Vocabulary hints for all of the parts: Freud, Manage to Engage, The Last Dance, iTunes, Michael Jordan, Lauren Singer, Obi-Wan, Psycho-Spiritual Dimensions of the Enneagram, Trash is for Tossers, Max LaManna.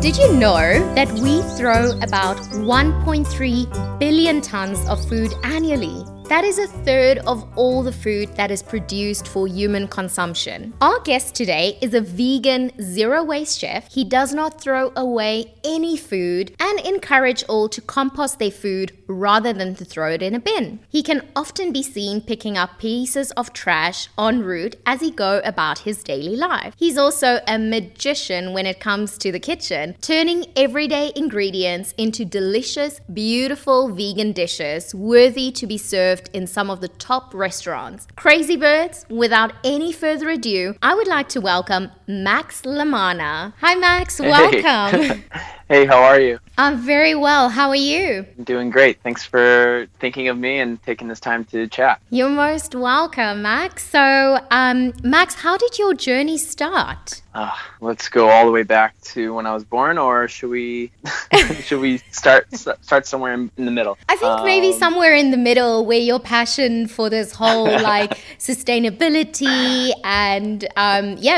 Did you know that we throw about 1.3 billion tons of food annually? That is a third of all the food that is produced for human consumption. Our guest today is a vegan, zero-waste chef. He does not throw away any food and encourage all to compost their food rather than to throw it in a bin. He can often be seen picking up pieces of trash en route as he go about his daily life. He's also a magician when it comes to the kitchen, turning everyday ingredients into delicious, beautiful vegan dishes worthy to be served in some of the top restaurants. Crazy birds, without any further ado, I would like to welcome Max LaManna. Hi Max, welcome. Hey. Hey, how are you? I'm very well. How are you? Doing great. Thanks for thinking of me and taking this time to chat. You're most welcome, Max. So, Max, how did your journey start? Let's go all the way back to when I was born, or should we start somewhere in the middle? I think maybe somewhere in the middle, where your passion for this whole like sustainability and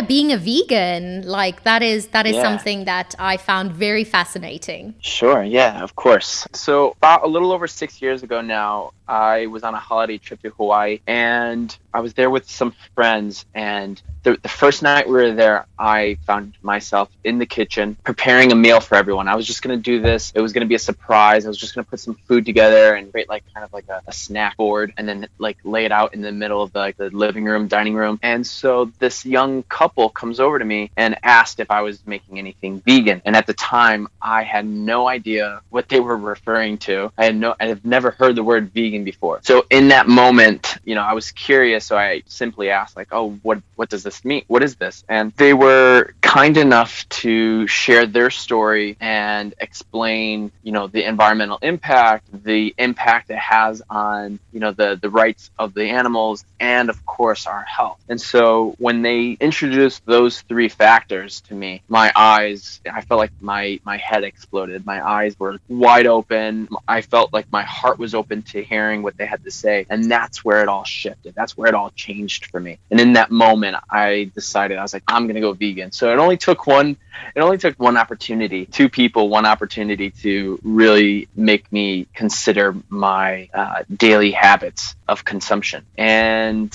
being a vegan, like that is something that I found very fascinating. Sure. Yeah, of course. So about a little over 6 years ago now, I was on a holiday trip to Hawaii, and I was there with some friends, and the first night we were there, I found myself in the kitchen preparing a meal for everyone. I was just going to do this. It was going to be a surprise. I was just going to put some food together and create like kind of like a snack board, and then like lay it out in the middle of the living room, dining room. And so this young couple comes over to me and asked if I was making anything vegan. And at the time, I had no idea what they were referring to. I have never heard the word vegan before. So in that moment, I was curious. So I simply asked like, oh, what does this meat? What is this? And they were kind enough to share their story and explain, the environmental impact, the impact it has on, the rights of the animals, and of course our health. And so when they introduced those three factors to me, I felt like my head exploded. My eyes were wide open. I felt like my heart was open to hearing what they had to say. And that's where it all shifted. That's where it all changed for me. And in that moment, I decided, I was like, I'm going to go vegan. So it only took one opportunity, two people, one opportunity to really make me consider my daily habits of consumption. And,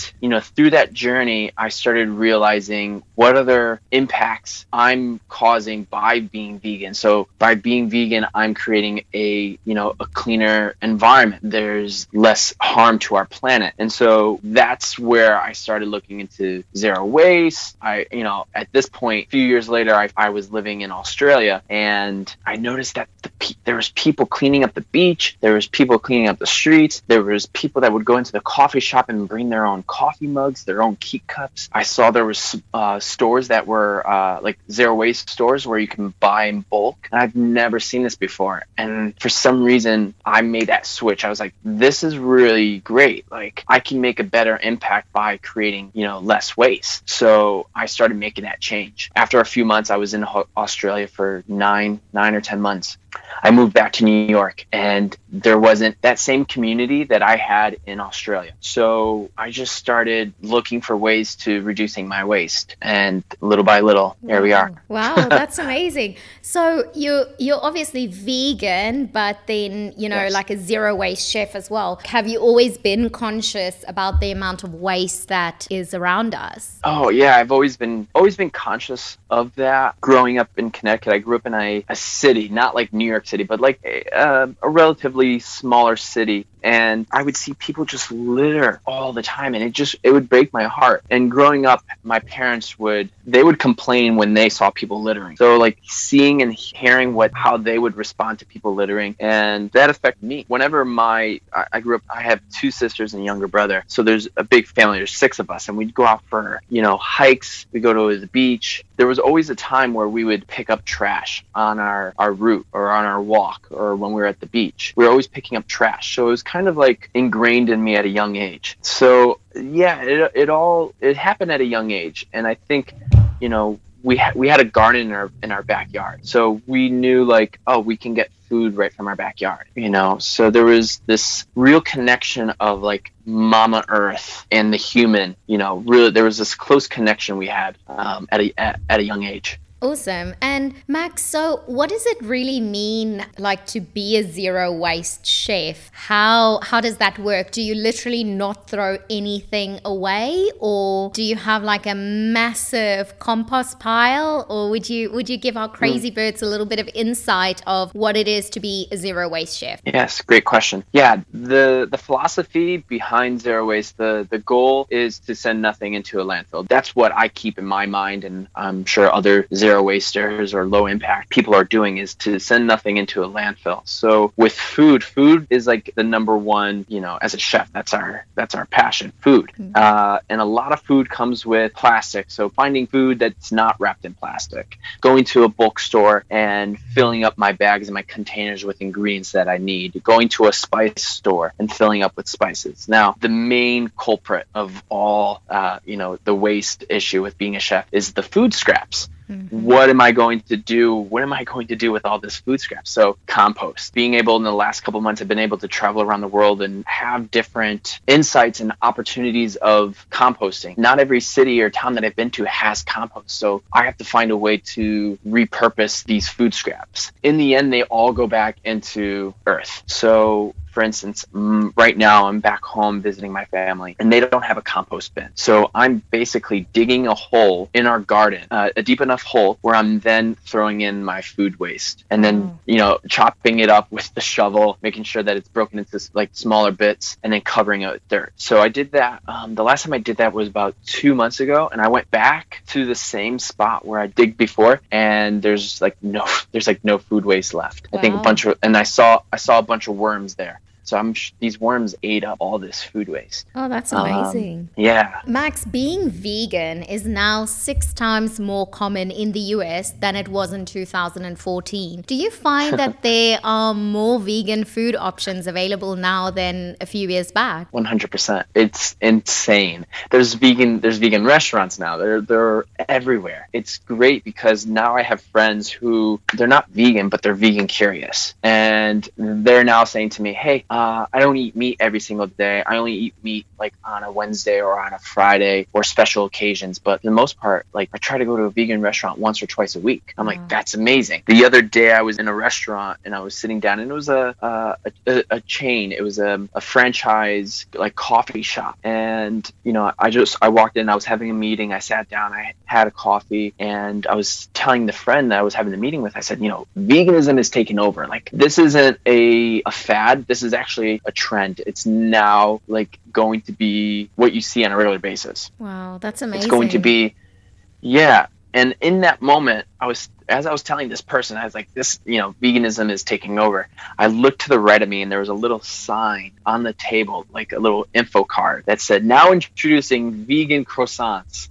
through that journey, I started realizing what other impacts I'm causing by being vegan. So by being vegan, I'm creating a cleaner environment. There's less harm to our planet. And so that's where I started looking into zero waste. At this point, a few years later, I was living in Australia, and I noticed that there was people cleaning up the beach. There was people cleaning up the streets. There was people that would go into the coffee shop and bring their own coffee mugs, their own keep cups. I saw there was stores that were like zero waste stores where you can buy in bulk. And I've never seen this before. And for some reason, I made that switch. I was like, this is really great. Like, I can make a better impact by creating, less waste. So I started making that change. After a few months, I was in Australia for nine or 10 months. I moved back to New York, and there wasn't that same community that I had in Australia. So I just started looking for ways to reducing my waste, and little by little, here we are. Wow, that's amazing. So you're obviously vegan, but then, yes, like a zero waste chef as well. Have you always been conscious about the amount of waste that is around us? Oh yeah, I've always been conscious of that. Growing up in Connecticut, I grew up in a city, not like New York York City, but like a relatively smaller city. And I would see people just litter all the time, and it would break my heart. And growing up, my parents would complain when they saw people littering. So like seeing and hearing how they would respond to people littering, and that affected me. Whenever I grew up, I have two sisters and a younger brother. So there's a big family. There's six of us, and we'd go out for, hikes. We go to the beach. There was always a time where we would pick up trash on our route or on our walk or when we were at the beach. We were always picking up trash. So it was kind of like ingrained in me at a young age. So yeah, it happened at a young age. And I think, we had a garden in our backyard. So we knew like, oh, we can get food right from our backyard, So there was this real connection of like Mama Earth and the human, really there was this close connection we had at a young age. Awesome. And Max, so what does it really mean like to be a zero waste chef? How does that work? Do you literally not throw anything away, or do you have like a massive compost pile, or would you give our crazy birds a little bit of insight of what it is to be a zero waste chef? Yes, great question. Yeah, the philosophy behind zero waste, the goal is to send nothing into a landfill. That's what I keep in my mind, and I'm sure other zero wasters or low impact people are doing, is to send nothing into a landfill. So with food is like the number one, as a chef, that's our passion, food. And a lot of food comes with plastic. So finding food that's not wrapped in plastic, going to a bulk store and filling up my bags and my containers with ingredients that I need, going to a spice store and filling up with spices. Now, the main culprit of all, the waste issue with being a chef is the food scraps. What am I going to do? What am I going to do with all this food scrap? So compost. Being able, in the last couple of months, I've been able to travel around the world and have different insights and opportunities of composting. Not every city or town that I've been to has compost. So I have to find a way to repurpose these food scraps. In the end, they all go back into earth. So for instance, right now I'm back home visiting my family, and they don't have a compost bin. So I'm basically digging a hole in our garden, a deep enough hole where I'm then throwing in my food waste, and then, chopping it up with the shovel, making sure that it's broken into like smaller bits, and then covering it with dirt. So I did that. The last time I did that was about 2 months ago, and I went back to the same spot where I digged before, and there's no food waste left. Wow. I think I saw a bunch of worms there. So these worms ate up all this food waste. Oh, that's amazing. Yeah. Max, being vegan is now 6 times more common in the US than it was in 2014. Do you find that there are more vegan food options available now than a few years back? 100%. It's insane. There's vegan restaurants now. They're everywhere. It's great because now I have friends who, they're not vegan, but they're vegan curious. And they're now saying to me, hey, I don't eat meat every single day. I only eat meat like on a Wednesday or on a Friday or special occasions. But for the most part, like I try to go to a vegan restaurant once or twice a week. I'm like, that's amazing. The other day I was in a restaurant and I was sitting down, and it was a chain. It was a franchise like coffee shop. And, I walked in, I was having a meeting. I sat down, I had a coffee, and I was telling the friend that I was having the meeting with, I said, veganism is taking over. Like this isn't a fad. This is actually a trend. It's now like going to be what you see on a regular basis. Wow, that's amazing. It's going to be, yeah. And in that moment, as I was telling this person, I was like, this, veganism is taking over. I looked to the right of me, and there was a little sign on the table, like a little info card that said, now introducing vegan croissants.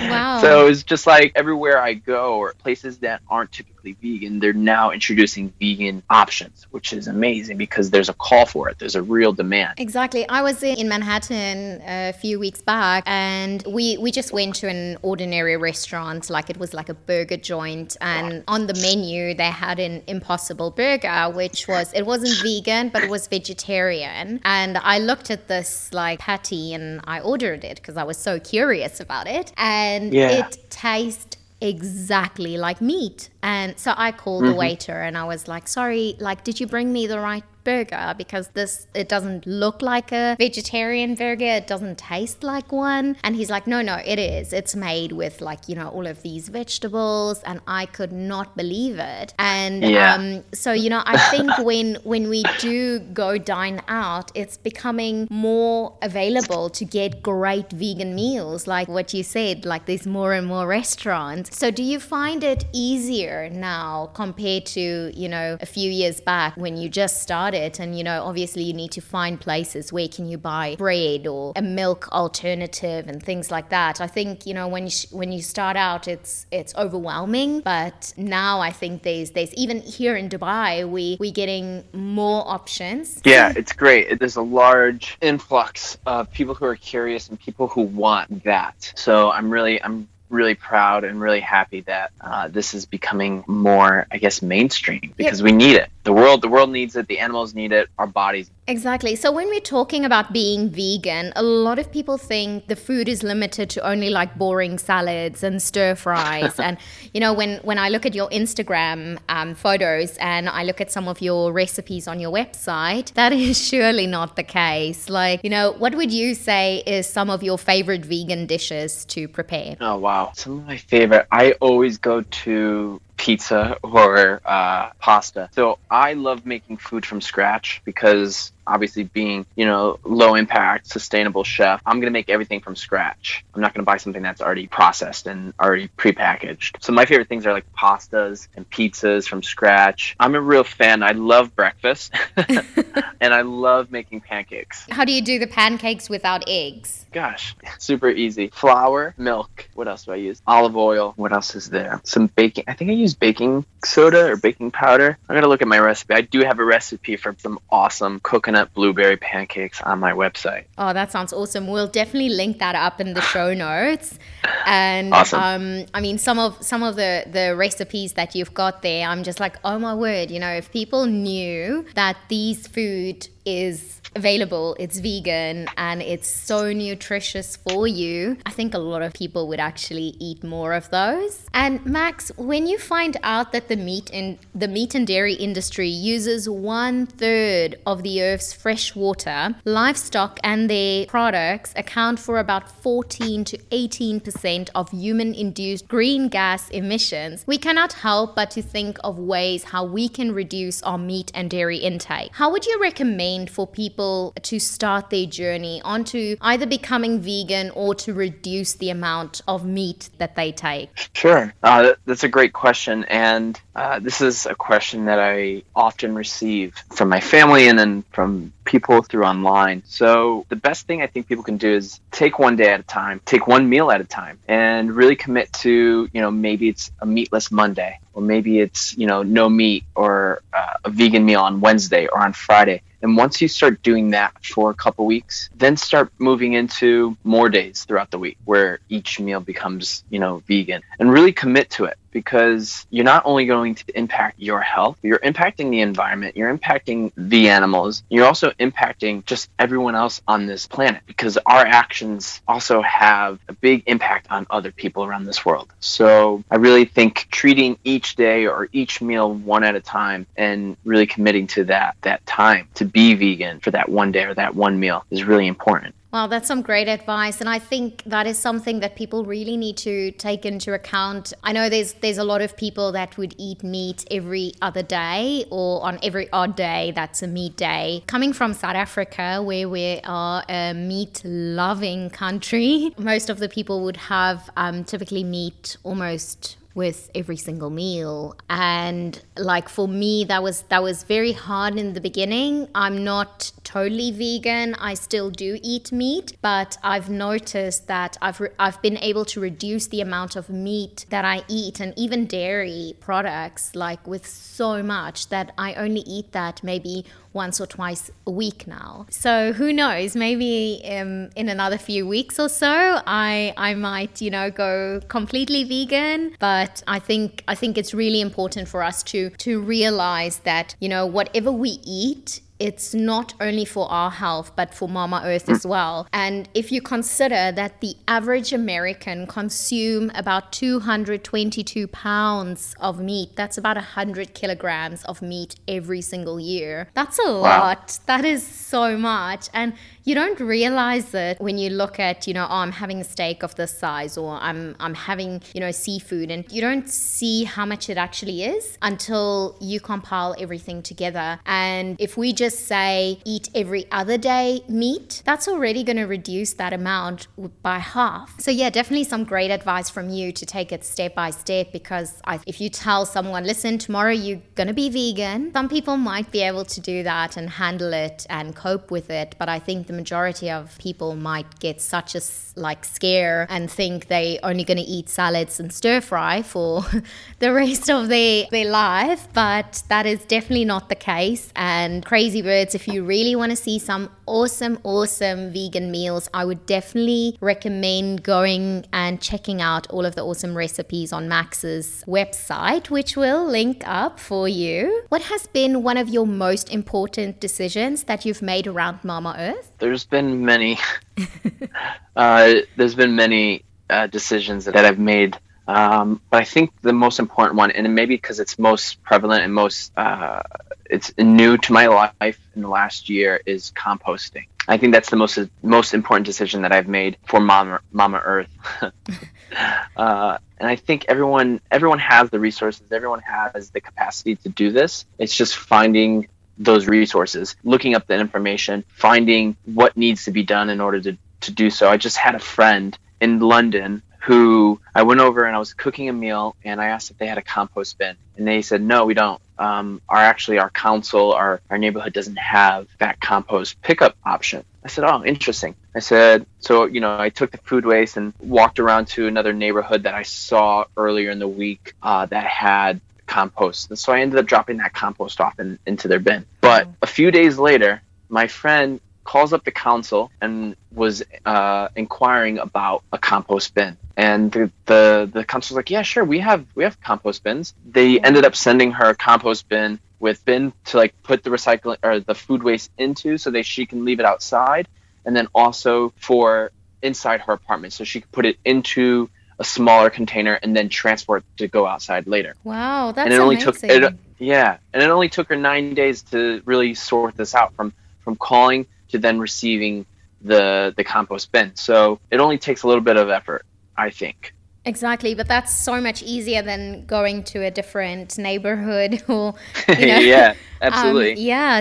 Wow. So it's just like everywhere I go, or places that aren't typically vegan, they're now introducing vegan options, which is amazing because there's a call for it. There's a real demand. Exactly. I was in Manhattan a few weeks back, and we just went to an ordinary restaurant. Like it was like a burger joint. And on the menu, they had an Impossible Burger, which was, it wasn't vegan, but it was vegetarian. And I looked at this like patty and I ordered it because I was so curious about it. And it tastes exactly like meat. And so I called the waiter and I was like, sorry, like, did you bring me the right burger, because this, it doesn't look like a vegetarian burger, it doesn't taste like one. And he's like, no, it is. It's made with, like, you know, all of these vegetables. And I could not believe it. And so, you know, I think when we do go dine out, it's becoming more available to get great vegan meals, like what you said, like there's more and more restaurants. So do you find it easier now compared to, you know, a few years back when you just started? And, you know, obviously you need to find places where can you buy bread or a milk alternative and things like that. I think, you know, when you start out, it's overwhelming. But now I think there's even here in Dubai, we're getting more options. Yeah, it's great. There's a large influx of people who are curious and people who want that. So I'm really proud and really happy that this is becoming more, I guess, mainstream, because we need it. The world needs it. The animals need it. Our bodies. Exactly. So when we're talking about being vegan, a lot of people think the food is limited to only like boring salads and stir fries. And, you know, when I look at your Instagram photos and I look at some of your recipes on your website, that is surely not the case. Like, you know, what would you say is some of your favorite vegan dishes to prepare? Oh, wow. Some of my favorite. I always go to pizza or pasta. So I love making food from scratch because obviously being, you know, low impact, sustainable chef, I'm going to make everything from scratch. I'm not going to buy something that's already processed and already prepackaged. So my favorite things are like pastas and pizzas from scratch. I'm a real fan. I love breakfast and I love making pancakes. How do you do the pancakes without eggs? Gosh, super easy. Flour, milk. What else do I use? Olive oil. What else is there? Some baking. I think I use baking soda or baking powder. I'm going to look at my recipe. I do have a recipe for some awesome coconut blueberry pancakes on my website. Oh, that sounds awesome. We'll definitely link that up in the show notes. And awesome. I mean, some of the recipes that you've got there, I'm just like, oh my word, you know, if people knew that these food is available, it's vegan, and it's so nutritious for you, I think a lot of people would actually eat more of those. And Max, when you find out that the meat and dairy industry uses 1/3 of the Earth's fresh water, livestock and their products account for about 14 to 18% of human-induced green gas emissions, we cannot help but to think of ways how we can reduce our meat and dairy intake. How would you recommend for people to start their journey onto either becoming vegan or to reduce the amount of meat that they take? Sure. That's a great question. And this is a question that I often receive from my family and then from people through online. So the best thing I think people can do is take one day at a time, take one meal at a time, and really commit to, you know, maybe it's a meatless Monday, or maybe it's, you know, no meat, or a vegan meal on Wednesday or on Friday. And once you start doing that for a couple weeks, then start moving into more days throughout the week where each meal becomes, you know, vegan, and really commit to it. Because you're not only going to impact your health, you're impacting the environment, you're impacting the animals, you're also impacting just everyone else on this planet, because our actions also have a big impact on other people around this world. So I really think treating each day or each meal one at a time and really committing to that time to be vegan for that one day or that one meal is really important. Wow, that's some great advice. And I think that is something that people really need to take into account. I know there's a lot of people that would eat meat every other day or on every odd day. That's a meat day. Coming from South Africa, where we are a meat-loving country, most of the people would have typically meat almost with every single meal. And like for me, that was very hard in the beginning. I'm not totally vegan. I still do eat meat, but I've noticed that I've been able to reduce the amount of meat that I eat, and even dairy products, like with so much that I only eat that maybe once or twice a week now. So who knows, maybe in another few weeks or so, I might, you know, go completely vegan. But I think it's really important for us to realize that, you know, whatever we eat it's not only for our health, but for Mama Earth as well. And if you consider that the average American consumes about 222 pounds of meat, that's about 100 kilograms of meat every single year. That's a lot. That is so much. And you don't realize it when you look at, you know, oh, I'm having a steak of this size, or I'm having, you know, seafood. And you don't see how much it actually is until you compile everything together. And if we just say eat every other day meat, that's already going to reduce that amount by half. So yeah, definitely some great advice from you to take it step by step, because if you tell someone, listen, tomorrow you're going to be vegan, some people might be able to do that and handle it and cope with it. But I think the majority of people might get such a scare and think they only going to eat salads and stir fry for the rest of their life. But that is definitely not the case. And crazy birds, if you really want to see some awesome vegan meals, I would definitely recommend going and checking out all of the awesome recipes on Max's website, which we'll link up for you. What has been one of your most important decisions that you've made around Mama Earth? There's been many. Decisions that I've made. But I think the most important one, and maybe because it's most prevalent and most it's new to my life in the last year, is composting. I think that's the most important decision that I've made for Mama Earth. And I think everyone has the resources, everyone has the capacity to do this. It's just finding those resources, looking up the information, finding what needs to be done in order to do so. I just had a friend in London who I went over and I was cooking a meal, and I asked if they had a compost bin, and they said, no, we don't. Our council, our neighborhood doesn't have that compost pickup option. I said, oh, interesting. I said, so, you know, I took the food waste and walked around to another neighborhood that I saw earlier in the week that had compost. And so I ended up dropping that compost off into their bin. But a few days later, my friend calls up the council and was inquiring about a compost bin. And the council's like, yeah, sure, we have compost bins. They ended up sending her a compost bin with bin to like put the recycling or the food waste into, so that she can leave it outside, and then also for inside her apartment, so she could put it into a smaller container and then transport to go outside later. Wow, that's amazing. And it only took her 9 days to really sort this out, from calling to then receiving the compost bin. So it only takes a little bit of effort, I think. Exactly, but that's so much easier than going to a different neighborhood or, you know. Yeah, absolutely.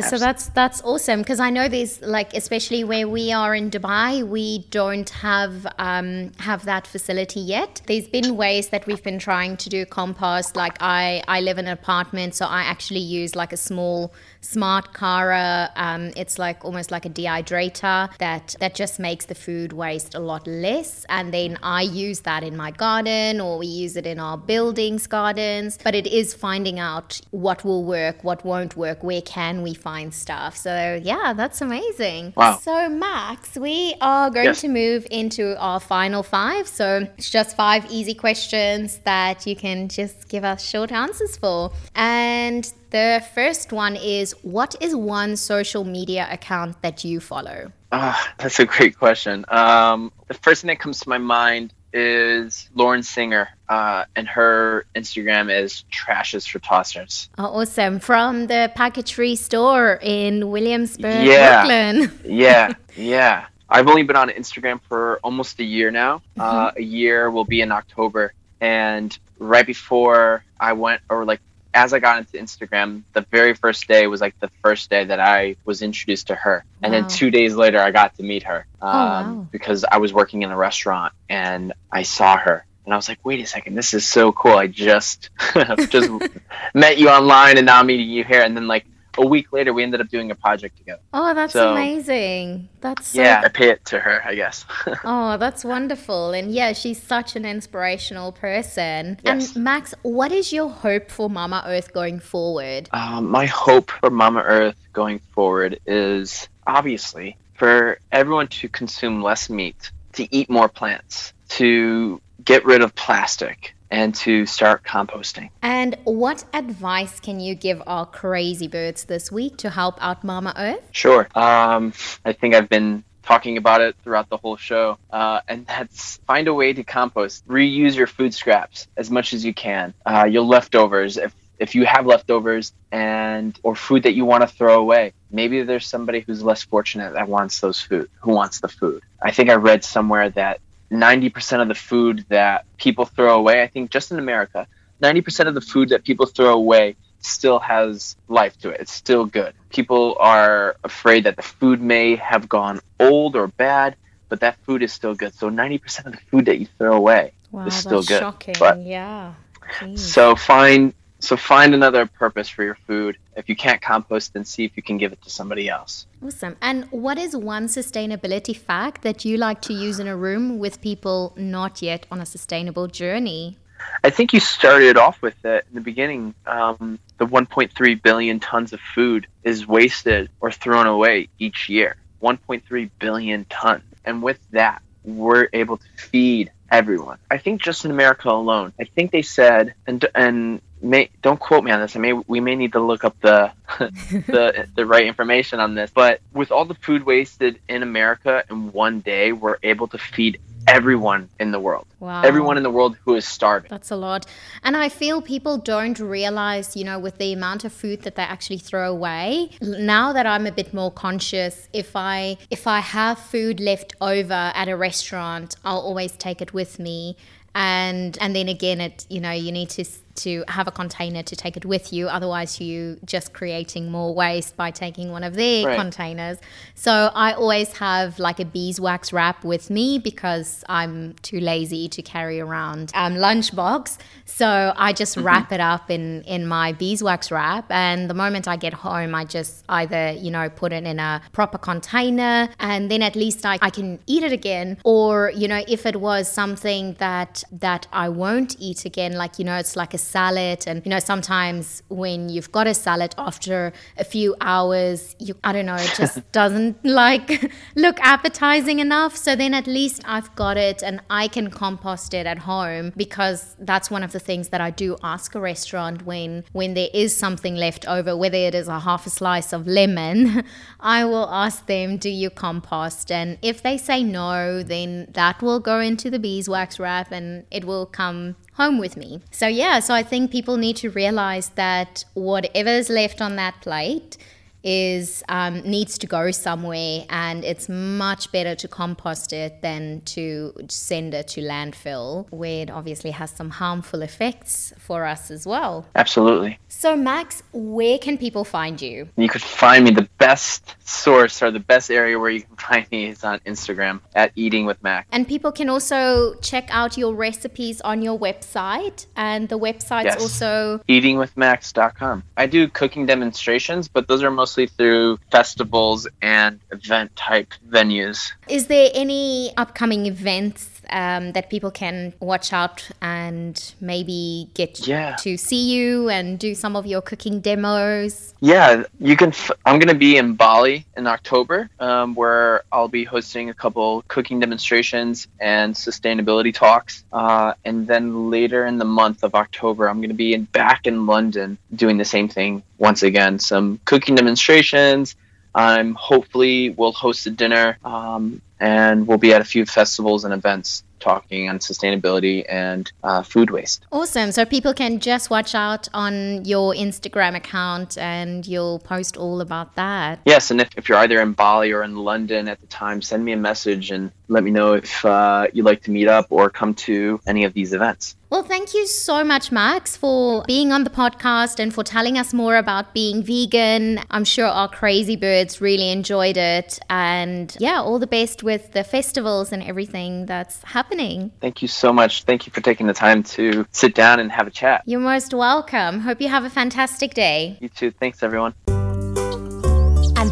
So that's awesome, because I know there's especially where we are in Dubai, we don't have that facility yet. There's been ways that we've been trying to do compost. I live in an apartment, so I actually use a small smart Cara. It's almost like a dehydrator that just makes the food waste a lot less, and then I use that in my garden, or we use it in our buildings, gardens. But it is finding out what will work, what won't work, where can we find stuff. So yeah, that's amazing. Wow. So Max, we are going to move into our final 5. So it's just 5 easy questions that you can just give us short answers for. And the first one is, what is one social media account that you follow? That's a great question. The first thing that comes to my mind is Lauren Singer, and her Instagram is Trash is for Tossers. Oh, awesome. From the package free store in Williamsburg, Brooklyn. Yeah. I've only been on Instagram for almost a year now. Mm-hmm. A year will be in October. And right before I went, or as I got into Instagram, the very first day was the first day that I was introduced to her. Wow. And then 2 days later, I got to meet her because I was working in a restaurant and I saw her. And I was like, wait a second, this is so cool. I just met you online and now I'm meeting you here. And then a week later, we ended up doing a project together. Oh, that's amazing. That's I pay it to her, I guess. Oh, that's wonderful. And yeah, she's such an inspirational person. Yes. And Max, what is your hope for Mama Earth going forward? My hope for Mama Earth going forward is obviously for everyone to consume less meat, to eat more plants, to get rid of plastic, and to start composting. And what advice can you give our crazy birds this week to help out Mama Earth? Sure. I think I've been talking about it throughout the whole show. And that's find a way to compost. Reuse your food scraps as much as you can. Your leftovers, if you have leftovers, or food that you want to throw away. Maybe there's somebody who's less fortunate that wants who wants the food. I think I read somewhere that 90% of the food that people throw away, I think just in America, 90% of the food that people throw away still has life to it. It's still good. People are afraid that the food may have gone old or bad, but that food is still good. So 90% of the food that you throw away is still good. Wow, that's shocking. Yeah. Jeez. So find another purpose for your food. If you can't compost, then see if you can give it to somebody else. Awesome. And what is one sustainability fact that you like to use in a room with people not yet on a sustainable journey? I think you started off with it in the beginning. The 1.3 billion tons of food is wasted or thrown away each year. 1.3 billion tons. And with that, we're able to feed everyone. I think just in America alone, I think they said, don't quote me on this. We may need to look up the right information on this. But with all the food wasted in America in one day, we're able to feed everyone in the world. Wow. Everyone in the world who is starving. That's a lot. And I feel people don't realize, with the amount of food that they actually throw away. Now that I'm a bit more conscious, if I have food left over at a restaurant, I'll always take it with me. And then again, you need to have a container to take it with you. Otherwise, you're just creating more waste by taking one of their containers. So I always have like a beeswax wrap with me because I'm too lazy to carry around lunchbox. So I just wrap it up in my beeswax wrap. And the moment I get home, I just either, put it in a proper container, and then at least I can eat it again. Or, if it was something that I won't eat again, like, it's like a salad, and sometimes when you've got a salad after a few hours, it just doesn't look appetizing enough. So then at least I've got it and I can compost it at home, because that's one of the things that I do ask a restaurant when there is something left over, whether it is a half a slice of lemon. I will ask them, do you compost? And if they say no, then that will go into the beeswax wrap and it will come home with me. So I think people need to realize that whatever is left on that plate is needs to go somewhere, and it's much better to compost it than to send it to landfill, where it obviously has some harmful effects for us as well. Absolutely. So Max, where can people find you? You could find me, the best source or the best area where you can find me is on Instagram at EatingWithMax. And people can also check out your recipes on your website, and the website's also EatingWithMax.com. I do cooking demonstrations, but those are mostly through festivals and event type venues. Is there any upcoming events that people can watch out and maybe get to see you and do some of your cooking demos? Yeah, you can. I'm going to be in Bali in October, where I'll be hosting a couple cooking demonstrations and sustainability talks. And then later in the month of October, I'm going to be back in London doing the same thing once again. Some cooking demonstrations. Hopefully we'll host a dinner, and we'll be at a few festivals and events talking on sustainability and food waste. Awesome. So people can just watch out on your Instagram account and you'll post all about that. Yes. And if you're either in Bali or in London at the time, send me a message and let me know if you'd like to meet up or come to any of these events. Well, thank you so much, Max, for being on the podcast and for telling us more about being vegan. I'm sure our crazy birds really enjoyed it. And all the best with the festivals and everything that's happening. Thank you so much. Thank you for taking the time to sit down and have a chat. You're most welcome. Hope you have a fantastic day. You too. Thanks, everyone. And